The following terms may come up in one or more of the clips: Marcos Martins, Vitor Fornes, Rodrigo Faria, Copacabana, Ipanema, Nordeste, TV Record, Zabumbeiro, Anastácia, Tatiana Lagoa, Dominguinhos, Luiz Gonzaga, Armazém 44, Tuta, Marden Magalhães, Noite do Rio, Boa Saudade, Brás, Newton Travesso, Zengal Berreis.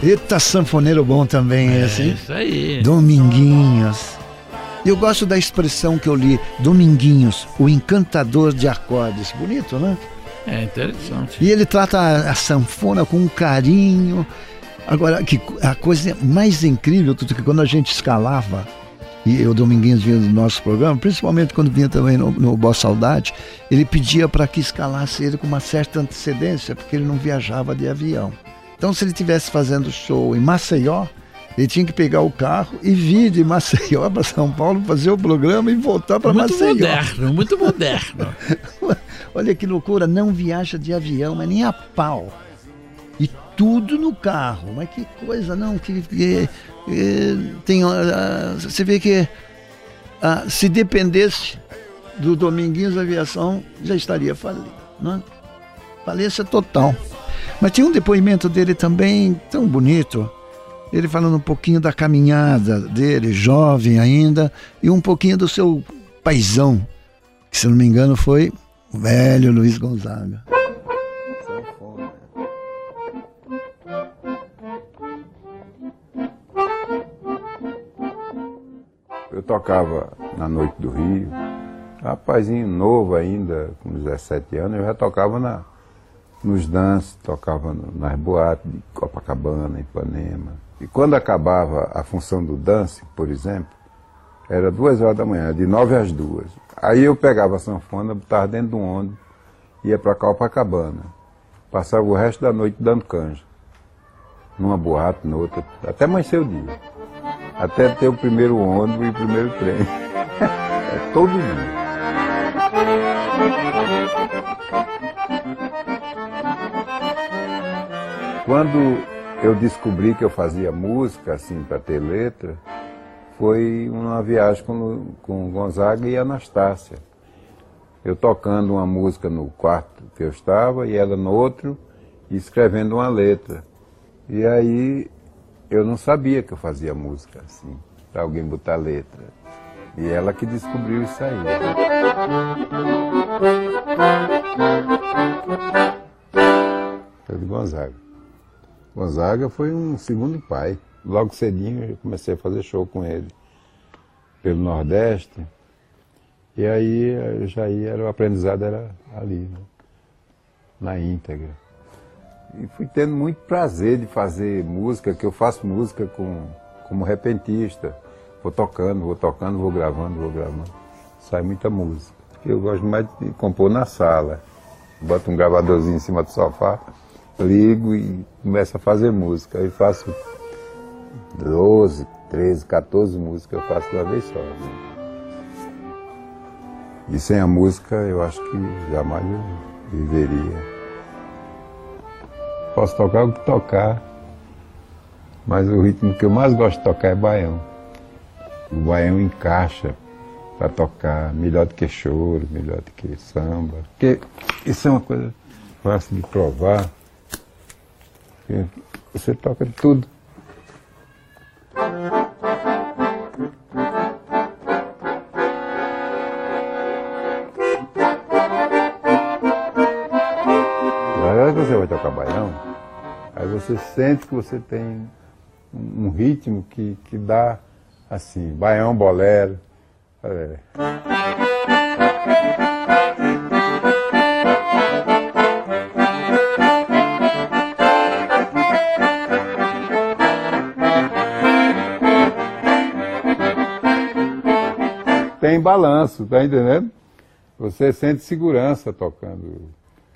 Eita, sanfoneiro bom também esse, hein? Isso aí. Dominguinhos. Eu gosto da expressão que eu li, Dominguinhos, o encantador de acordes. Bonito, né? É interessante. E ele trata a sanfona com um carinho. Agora, que a coisa mais incrível, tudo que quando a gente escalava, e o Dominguinhos vinha do nosso programa, principalmente quando vinha também no Boa Saudade, ele pedia para que escalasse ele com uma certa antecedência, porque ele não viajava de avião. Então, se ele estivesse fazendo show em Maceió, ele tinha que pegar o carro e vir de Maceió para São Paulo, fazer o programa e voltar para Maceió. Muito moderno. Olha que loucura, não viaja de avião, mas nem a pau. E tudo no carro, mas que coisa, não, que tem, você vê que se dependesse do Dominguinhos da aviação, já estaria falida, né? Falência total. Mas tinha um depoimento dele também tão bonito, ele falando um pouquinho da caminhada dele, jovem ainda, e um pouquinho do seu paizão, que se não me engano foi o velho Luiz Gonzaga. Eu tocava na Noite do Rio, rapazinho novo ainda, com 17 anos, eu já tocava nos dances, tocava nas boates de Copacabana, Ipanema. E quando acabava a função do dance, por exemplo, era 2h da manhã, de 9h às 2h. Aí eu pegava a sanfona, botava dentro de um ônibus, ia para Copacabana. Passava o resto da noite dando canja. Numa boate, noutra, até amanhecer o dia. Até ter o primeiro ônibus e o primeiro trem. É todo dia. Quando eu descobri que eu fazia música, assim, para ter letra, foi uma viagem com Gonzaga e Anastácia. Eu tocando uma música no quarto que eu estava, e ela no outro, e escrevendo uma letra. E aí eu não sabia que eu fazia música, assim, para alguém botar letra. E ela que descobriu isso aí. Foi de Gonzaga. Gonzaga foi um segundo pai. Logo cedinho eu comecei a fazer show com ele pelo Nordeste. E aí eu já ia, o aprendizado era ali, né? Na íntegra. E fui tendo muito prazer de fazer música, que eu faço música como repentista. Vou tocando, vou gravando. Sai muita música. Eu gosto mais de compor na sala. Boto um gravadorzinho em cima do sofá. Ligo e começo a fazer música. Eu faço 12, 13, 14 músicas, eu faço de uma vez só. E sem a música eu acho que jamais eu viveria. Posso tocar o que tocar, mas o ritmo que eu mais gosto de tocar é baião. O baião encaixa para tocar melhor do que choro, melhor do que samba. Porque isso é uma coisa fácil de provar. Você toca de tudo. ao Cabaião, aí você sente que você tem um ritmo que dá assim, baião, bolero. É. Tem balanço, tá entendendo? Você sente segurança tocando.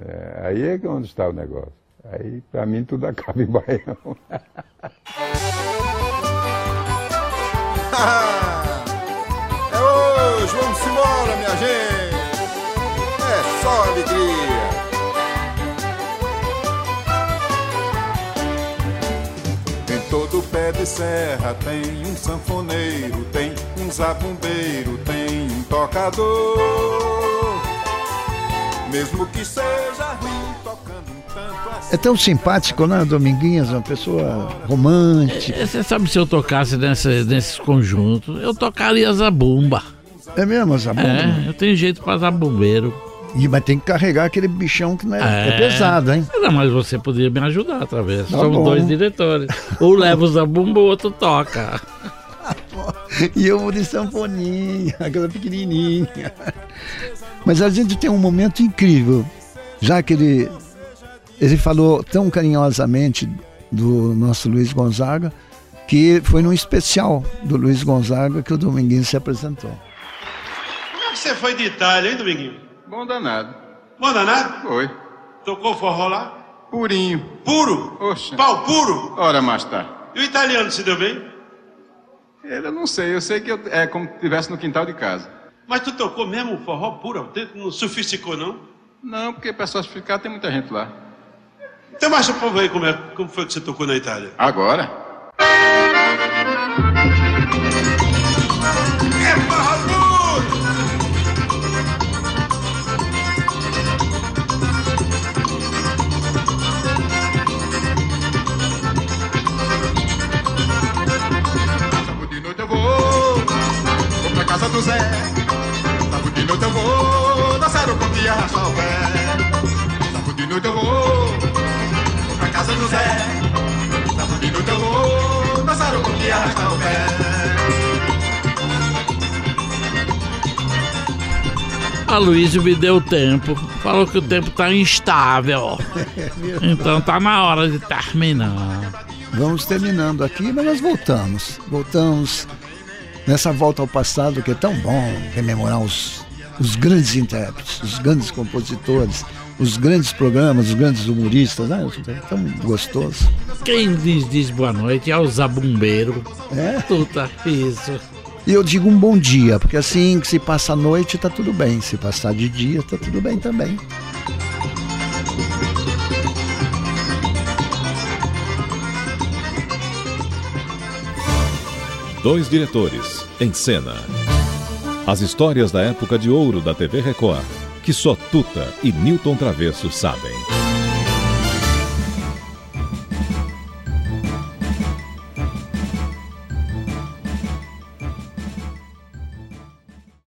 É, aí é onde está o negócio. Aí, pra mim, tudo acaba em baião. É hoje, vamos embora, minha gente. É só alegria. Em todo pé de serra tem um sanfoneiro, tem um zabumbeiro, tem um tocador. Mesmo que seja ruim, tocando um tanto assim. É tão simpático, né, Dominguinhos? Uma pessoa romântica. Você sabe, se eu tocasse nesses conjuntos, eu tocaria zabumba. É mesmo, a zabumba? É, eu tenho jeito pra zabumbeiro. E, mas tem que carregar aquele bichão que não é pesado, hein? Não, mas você poderia me ajudar, talvez. Tá. Somos dois diretores. Um leva o zabumba, o outro toca. E eu vou de sanfoninha, aquela pequenininha. Mas a gente tem um momento incrível, já que ele falou tão carinhosamente do nosso Luiz Gonzaga, que foi num especial do Luiz Gonzaga que o Dominguinho se apresentou. Como é que você foi de Itália, hein, Dominguinho? Bom danado. Bom danado? Foi. Tocou forró lá? Purinho. Puro? Oxa. Pau puro? Ora, mais tarde. E o italiano se deu bem? Ele, eu não sei. Eu sei que é como se estivesse no quintal de casa. Mas tu tocou mesmo forró puro, autêntico? Não sofisticou, não? Não, porque para sofisticar tem muita gente lá. Então mostra o povo aí como foi que você tocou na Itália. Agora? É forró puro! Do Zé, sábado de noite eu vou dançar o Conti e arrastar o pé. Sábado de noite eu vou pra casa do Zé. Sábado de noite eu vou dançar o Conti e arrastar o pé. A Luísa me deu tempo, falou que o tempo tá instável, então tá na hora de terminar. Vamos terminando aqui, mas nós voltamos nessa volta ao passado, que é tão bom rememorar os grandes intérpretes, os grandes compositores, os grandes programas, os grandes humoristas, né? É tão gostoso. Quem diz boa noite é o zabumbeiro. É? Tuta, isso. E eu digo um bom dia, porque assim, se passa a noite, tá tudo bem. Se passar de dia, tá tudo bem também. Dois diretores, em cena. As histórias da época de ouro da TV Record, que só Tuta e Newton Travesso sabem.